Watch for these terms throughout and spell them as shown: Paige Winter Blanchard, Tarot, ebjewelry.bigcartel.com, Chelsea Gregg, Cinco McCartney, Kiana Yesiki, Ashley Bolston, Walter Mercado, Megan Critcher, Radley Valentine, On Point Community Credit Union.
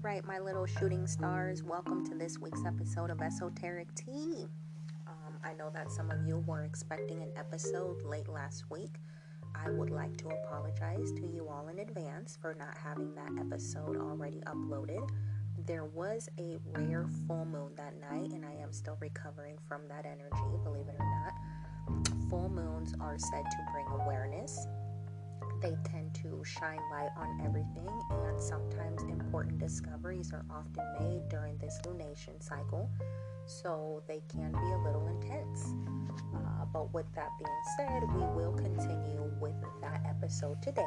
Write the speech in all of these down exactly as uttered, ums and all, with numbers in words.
All right, my little shooting stars, welcome to this week's episode of Esoteric Tea. Um, I know that some of you were expecting an episode late last week. I would like to apologize to you all in advance for not having that episode already uploaded. There was a rare full moon that night, and I am still recovering from that energy, believe it or not. Full moons are said to bring awareness. They tend to shine light on everything, and sometimes important discoveries are often made during this lunation cycle, so they can be a little intense. Uh, but with that being said, we will continue with that episode today,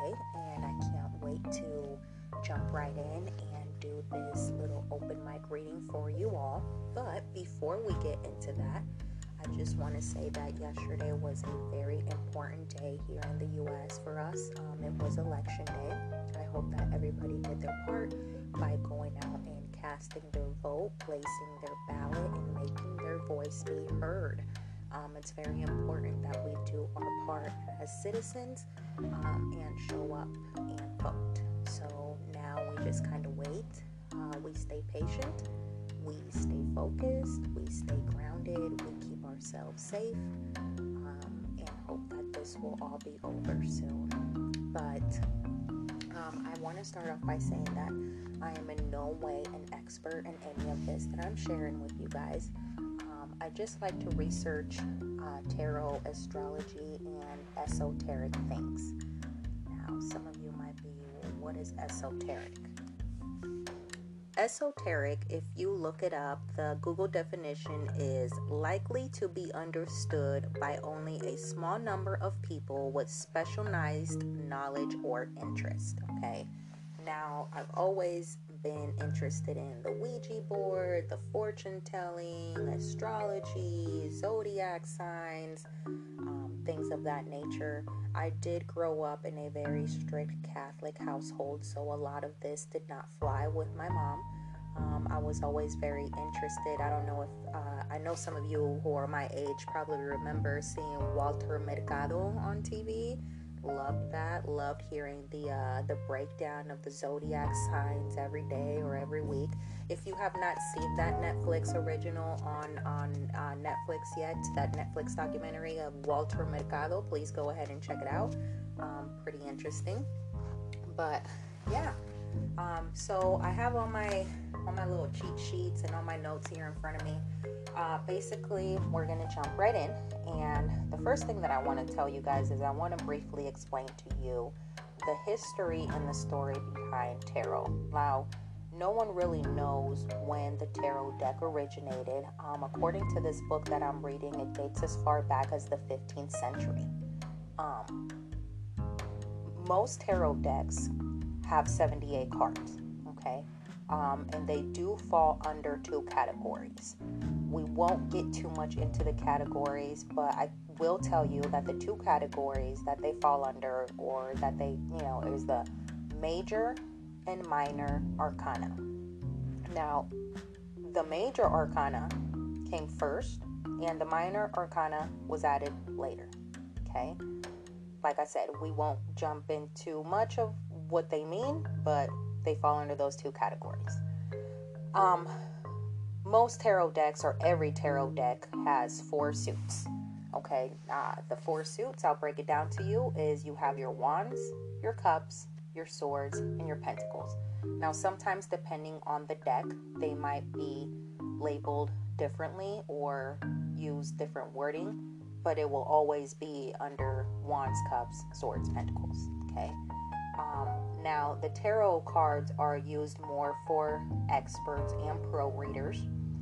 and I can't wait to jump right in and do this little open mic reading for you all. But before we get into that, I just want to say that yesterday was a very important day here in the U S for us. Um, it was election day. I hope that everybody did their part by going out and casting their vote, placing their ballot, and making their voice be heard. Um, it's very important that we do our part as citizens um, and show up and vote. So now we just kind of wait. Uh, we stay patient. We stay focused. We stay grounded. We keep ourselves safe, um, and hope that this will all be over soon. But um, I want to start off by saying that I am in no way an expert in any of this that I'm sharing with you guys. Um, I just like to research uh, tarot, astrology, and esoteric things. Now, some of you might be, what is esoteric? Esoteric, if you look it up, the Google definition is likely to be understood by only a small number of people with specialized knowledge or interest. Okay, now I've always been interested in the Ouija board, the fortune telling, astrology, zodiac signs, um, things of that nature. I did grow up in a very strict Catholic household, so a lot of this did not fly with my mom. Um, I was always very interested. I don't know if, uh, I know some of you who are my age probably remember seeing Walter Mercado on T V. Loved that. Loved hearing the, uh, the breakdown of the zodiac signs every day or every week. If you have not seen that Netflix original on, on uh, Netflix yet, that Netflix documentary of Walter Mercado, please go ahead and check it out. Um, pretty interesting. But yeah, um, so I have all my, all my little cheat sheets and all my notes here in front of me. Uh, basically, we're going to jump right in. And the first thing that I want to tell you guys is I want to briefly explain to you the history and the story behind tarot. Now, no one really knows when the tarot deck originated. Um, according to this book that I'm reading, it dates as far back as the fifteenth century. Um, most tarot decks have seventy-eight cards, okay? Um, and they do fall under two categories. We won't get too much into the categories, but I will tell you that the two categories that they fall under, or that they, you know, is the major and minor arcana. Now, the major arcana came first, and the minor arcana was added later. Okay, like I said, we won't jump into much of what they mean, but they fall under those two categories. Um, most tarot decks, or every tarot deck, has four suits. Okay, uh, the four suits, I'll break it down to you, is you have your wands, your cups, your swords, and your pentacles. Now, sometimes depending on the deck, they might be labeled differently or use different wording, but it will always be under wands, cups, swords, pentacles. Okay. Um, now, the tarot cards are used more for experts and pro readers,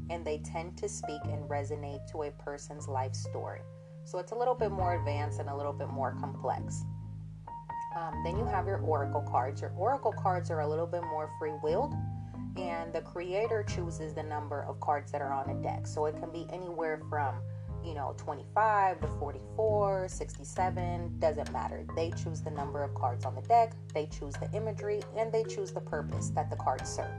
and they tend to speak and resonate to a person's life story. So it's a little bit more advanced and a little bit more complex. Um, then you have your oracle cards. Your oracle cards are a little bit more free-willed, and the creator chooses the number of cards that are on a deck. So it can be anywhere from, you know, twenty-five to forty-four, sixty-seven, doesn't matter. They choose the number of cards on the deck, they choose the imagery, and they choose the purpose that the cards serve.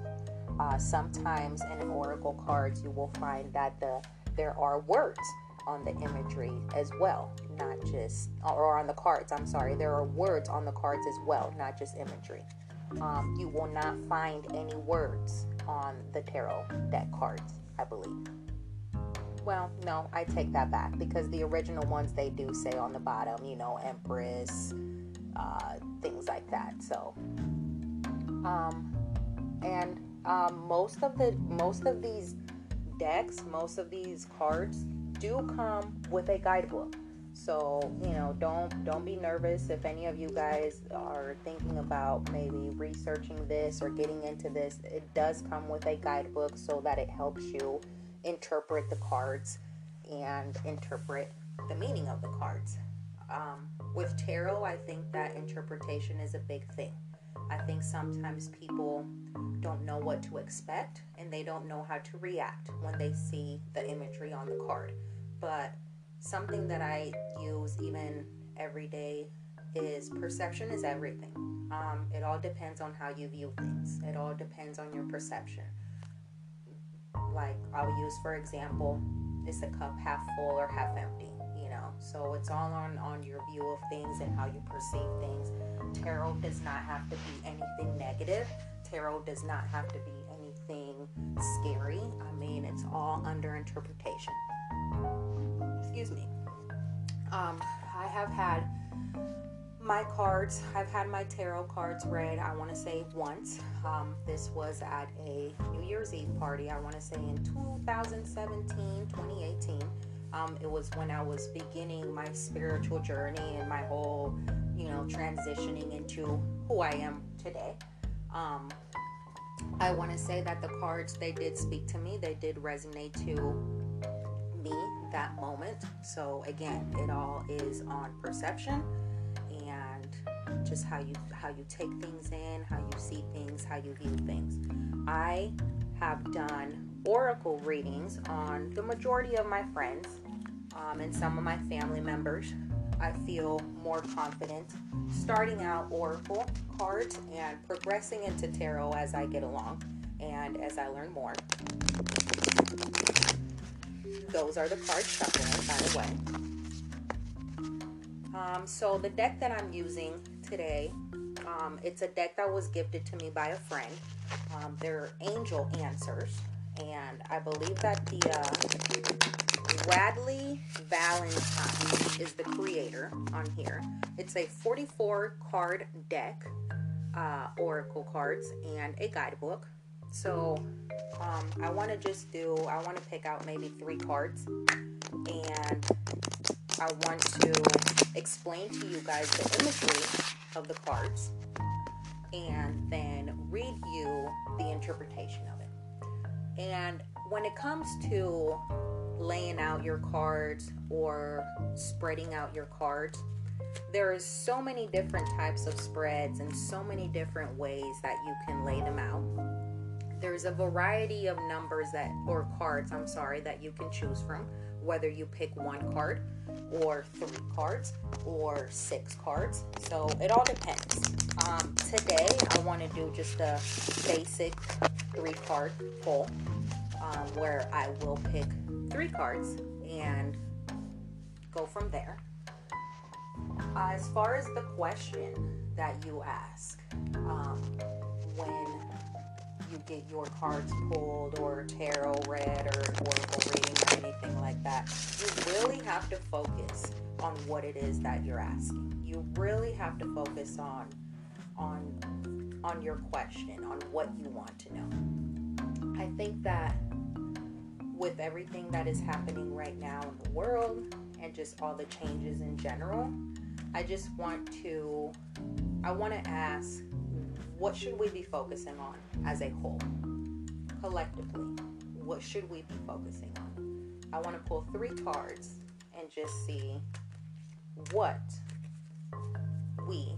Uh, sometimes in an oracle cards, you will find that the there are words on the imagery as well, not just, or on the cards, I'm sorry, there are words on the cards as well, not just imagery. Um, you will not find any words on the tarot deck cards, I believe. Well, no, I take that back, because the original ones, they do say on the bottom, you know, Empress, uh, things like that. So, um, and uh, most of the most of these decks, most of these cards do come with a guidebook. So, you know, don't don't be nervous if any of you guys are thinking about maybe researching this or getting into this. It does come with a guidebook so that it helps you interpret the cards and interpret the meaning of the cards. Um, with tarot, I think that interpretation is a big thing. I think sometimes people don't know what to expect and they don't know how to react when they see the imagery on the card. But something that I use even every day is perception is everything. Um, it all depends on how you view things. It all depends on your perception. Like, I'll use, for example, is the cup half full or half empty, you know? So it's all on, on your view of things and how you perceive things. Tarot does not have to be anything negative. Tarot does not have to be anything scary. I mean, it's all under interpretation. Excuse me. Um, I have had my cards, I've had my tarot cards read, I want to say once. Um, this was at a New Year's Eve party, I want to say in twenty seventeen, twenty eighteen. Um, it was when I was beginning my spiritual journey and my whole, you know, transitioning into who I am today. Um, I want to say that the cards, they did speak to me, they did resonate to me that moment. So again, it all is on perception and just how you how you take things in, how you see things, how you view things. I have done oracle readings on the majority of my friends um, and some of my family members. I feel more confident starting out oracle cards and progressing into tarot as I get along and as I learn more. Those are the cards shuffling, by the way. Um, so the deck that I'm using today, um, it's a deck that was gifted to me by a friend. Um, they're angel answers, and I believe that the uh, Radley Valentine is the creator on here. It's a forty-four card deck, uh, oracle cards, and a guidebook. So um, I want to just do, I want to pick out maybe three cards, and I want to explain to you guys the imagery of the cards, and then read you the interpretation of it. And when it comes to laying out your cards or spreading out your cards, there is so many different types of spreads and so many different ways that you can lay them out. There's a variety of numbers that, or cards, I'm sorry, that you can choose from, whether you pick one card or three cards or six cards. So it all depends. Um, today, I want to do just a basic three card pull um, where I will pick three cards and go from there. Uh, as far as the question that you ask, um, when you get your cards pulled or tarot read or oracle reading or anything like that, you really have to focus on what it is that you're asking. You really have to focus on on on your question, on what you want to know. I think that with everything that is happening right now in the world and just all the changes in general, I just want to I want to ask, what should we be focusing on as a whole? Collectively, what should we be focusing on? I want to pull three cards and just see what we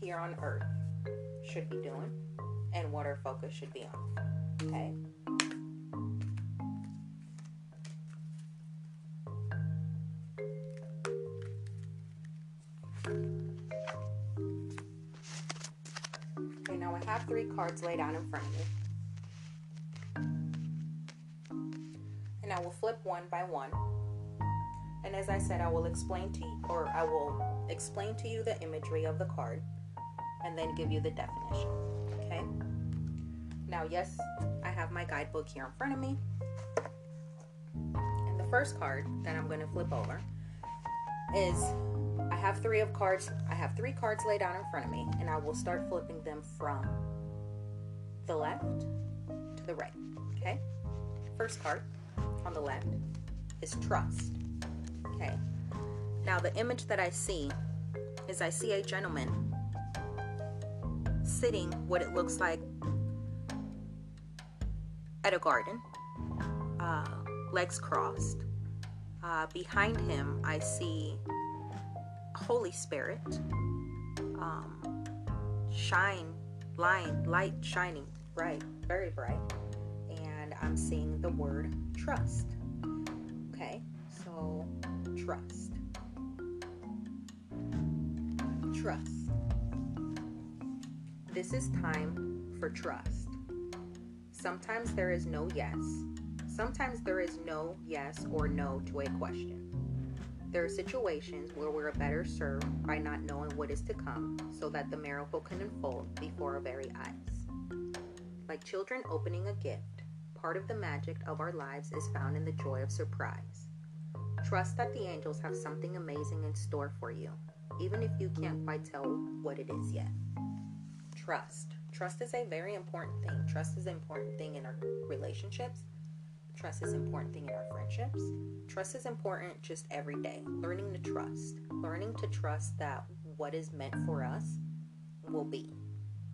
here on earth should be doing and what our focus should be on. Okay? I have three cards laid out in front of me, and I will flip one by one, and as I said, I will explain to you, or I will explain to you the imagery of the card, and then give you the definition, okay? Now, yes, I have my guidebook here in front of me. And the first card that I'm going to flip over is, I have three of cards. I have three cards laid out in front of me, and I will start flipping them from the left to the right, okay? First card on the left is trust, okay? Now, the image that I see is I see a gentleman sitting what it looks like at a garden, uh, legs crossed. Uh, behind him, I see Holy Spirit, um, shine, line, light shining bright, very bright. And I'm seeing the word trust. Okay, so trust. Trust. This is time for trust. Sometimes there is no yes. Sometimes there is no yes or no to a question. There are situations where we're better served by not knowing what is to come so that the miracle can unfold before our very eyes. Like children opening a gift, part of the magic of our lives is found in the joy of surprise. Trust that the angels have something amazing in store for you, even if you can't quite tell what it is yet. Trust. Trust is a very important thing. Trust is an important thing in our relationships. Trust is an important thing in our friendships. Trust is important just every day. Learning to trust. Learning to trust that what is meant for us will be.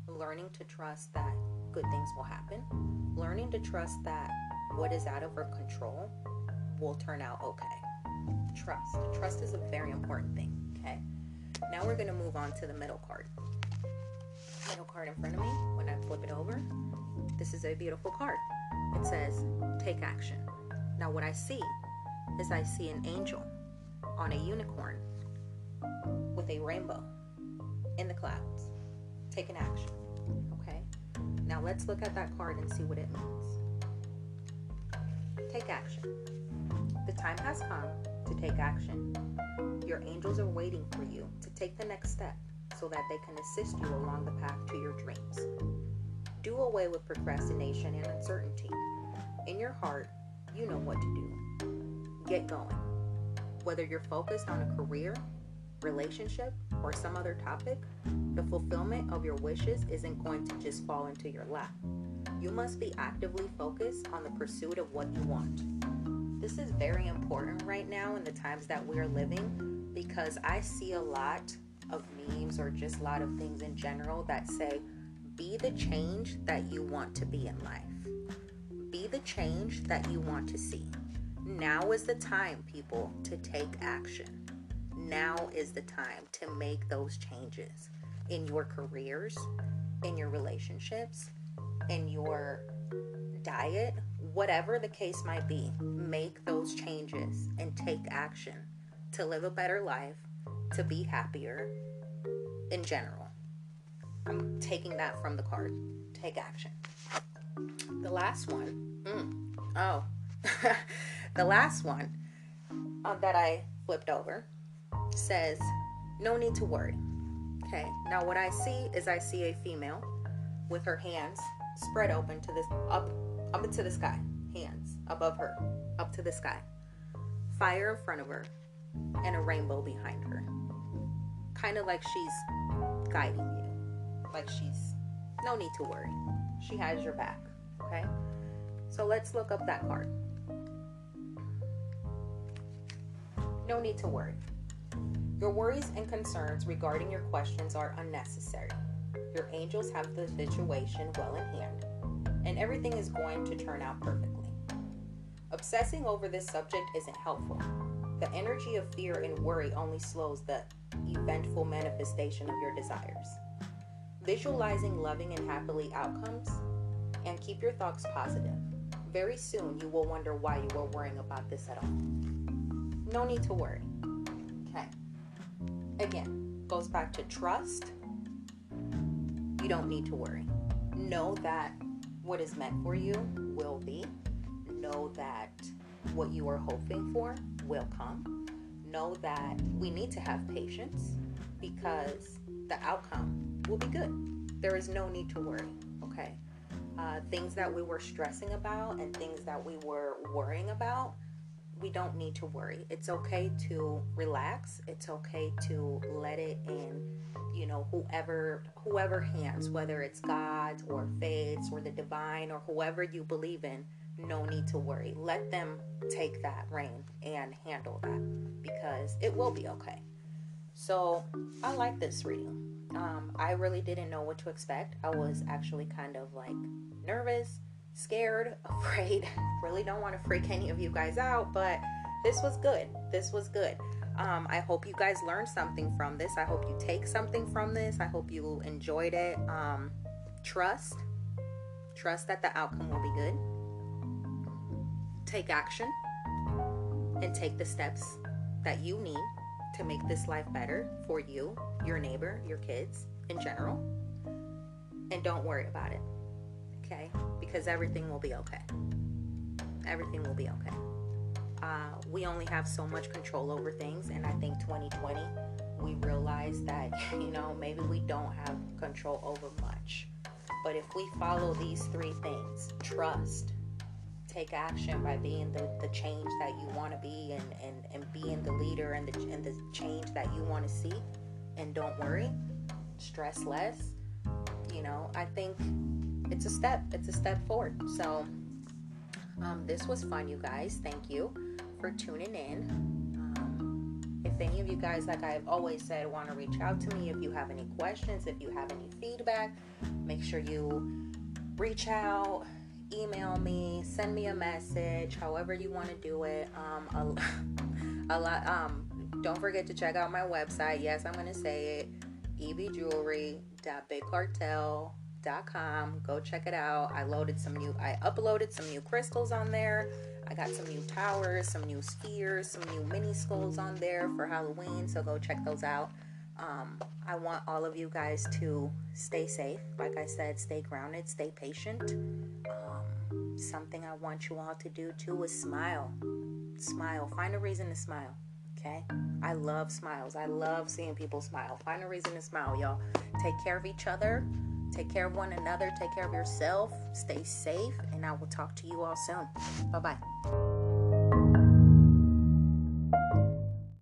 Learning to trust that good things will happen. Learning to trust that what is out of our control will turn out okay. Trust. Trust is a very important thing, okay? Now we're going to move on to the middle card. Middle card in front of me, when I flip it over, this is a beautiful card. It says, take action. Now what I see is I see an angel on a unicorn with a rainbow in the clouds, taking action, okay? Now let's look at that card and see what it means. Take action. The time has come to take action. Your angels are waiting for you to take the next step so that they can assist you along the path to your dreams. Do away with procrastination and uncertainty. In your heart, you know what to do. Get going. Whether you're focused on a career, relationship, or some other topic, the fulfillment of your wishes isn't going to just fall into your lap. You must be actively focused on the pursuit of what you want. This is very important right now in the times that we are living, because I see a lot of memes or just a lot of things in general that say, be the change that you want to be in life. Be the change that you want to see. Now is the time, people, to take action. Now is the time to make those changes in your careers, in your relationships, in your diet, whatever the case might be. Make those changes and take action to live a better life, to be happier in general. I'm taking that from the card. Take action. The last one. Mm, oh. The last one uh, that I flipped over says, no need to worry. Okay. Now what I see is I see a female with her hands spread open to this, up, up into the sky. Hands above her, up to the sky. Fire in front of her and a rainbow behind her. Kind of like she's guiding you. Like she's, no need to worry. She has your back, okay? So let's look up that card. No need to worry. Your worries and concerns regarding your questions are unnecessary. Your angels have the situation well in hand, and everything is going to turn out perfectly. Obsessing over this subject isn't helpful. The energy of fear and worry only slows the eventful manifestation of your desires. Visualizing loving and happily outcomes, and keep your thoughts positive. Very soon you will wonder why you were worrying about this at all. No need to worry. Okay. Again, goes back to trust. You don't need to worry. Know that what is meant for you will be. Know that what you are hoping for will come. Know that we need to have patience, because the outcome will be good. There is no need to worry, okay? Uh, things that we were stressing about and things that we were worrying about, we don't need to worry. It's okay to relax. It's okay to let it in, you know, whoever whoever hands, whether it's God or fates or the divine or whoever you believe in, no need to worry. Let them take that reign and handle that, because it will be okay. So I like this reading. Um, I really didn't know what to expect. I was actually kind of like nervous, scared, afraid. Really don't want to freak any of you guys out, but this was good. This was good. Um, I hope you guys learned something from this. I hope you take something from this. I hope you enjoyed it. Um, trust. Trust that the outcome will be good. Take action and take the steps that you need to make this life better for you, your neighbor, your kids in general. And don't worry about it, okay? Because everything will be okay. Everything will be okay. Uh, we only have so much control over things, and I think twenty twenty, we realized that, you know, maybe we don't have control over much. But if we follow these three things, trust, take action by being the, the change that you want to be, and, and, and being the leader and the, and the change that you want to see, and don't worry, stress less, you know, I think it's a step, it's a step forward. So um, this was fun, you guys. Thank you for tuning in. Um, if any of you guys, like I've always said, want to reach out to me, if you have any questions, if you have any feedback, make sure you reach out. Email me, send me a message, however you want to do it. Um, a, a lot. Um, don't forget to check out my website. Yes, I'm going to say it. e b jewelry dot big cartel dot com. Go check it out. I loaded some new, I uploaded some new crystals on there. I got some new towers, some new spheres, some new mini skulls on there for Halloween. So go check those out. Um, I want all of you guys to stay safe. Like I said, stay grounded, stay patient. Um, something I want you all to do too is smile. Smile. Find a reason to smile. Okay? I love smiles. I love seeing people smile. Find a reason to smile, y'all. Take care of each other. Take care of one another. Take care of yourself. Stay safe. And I will talk to you all soon. Bye-bye.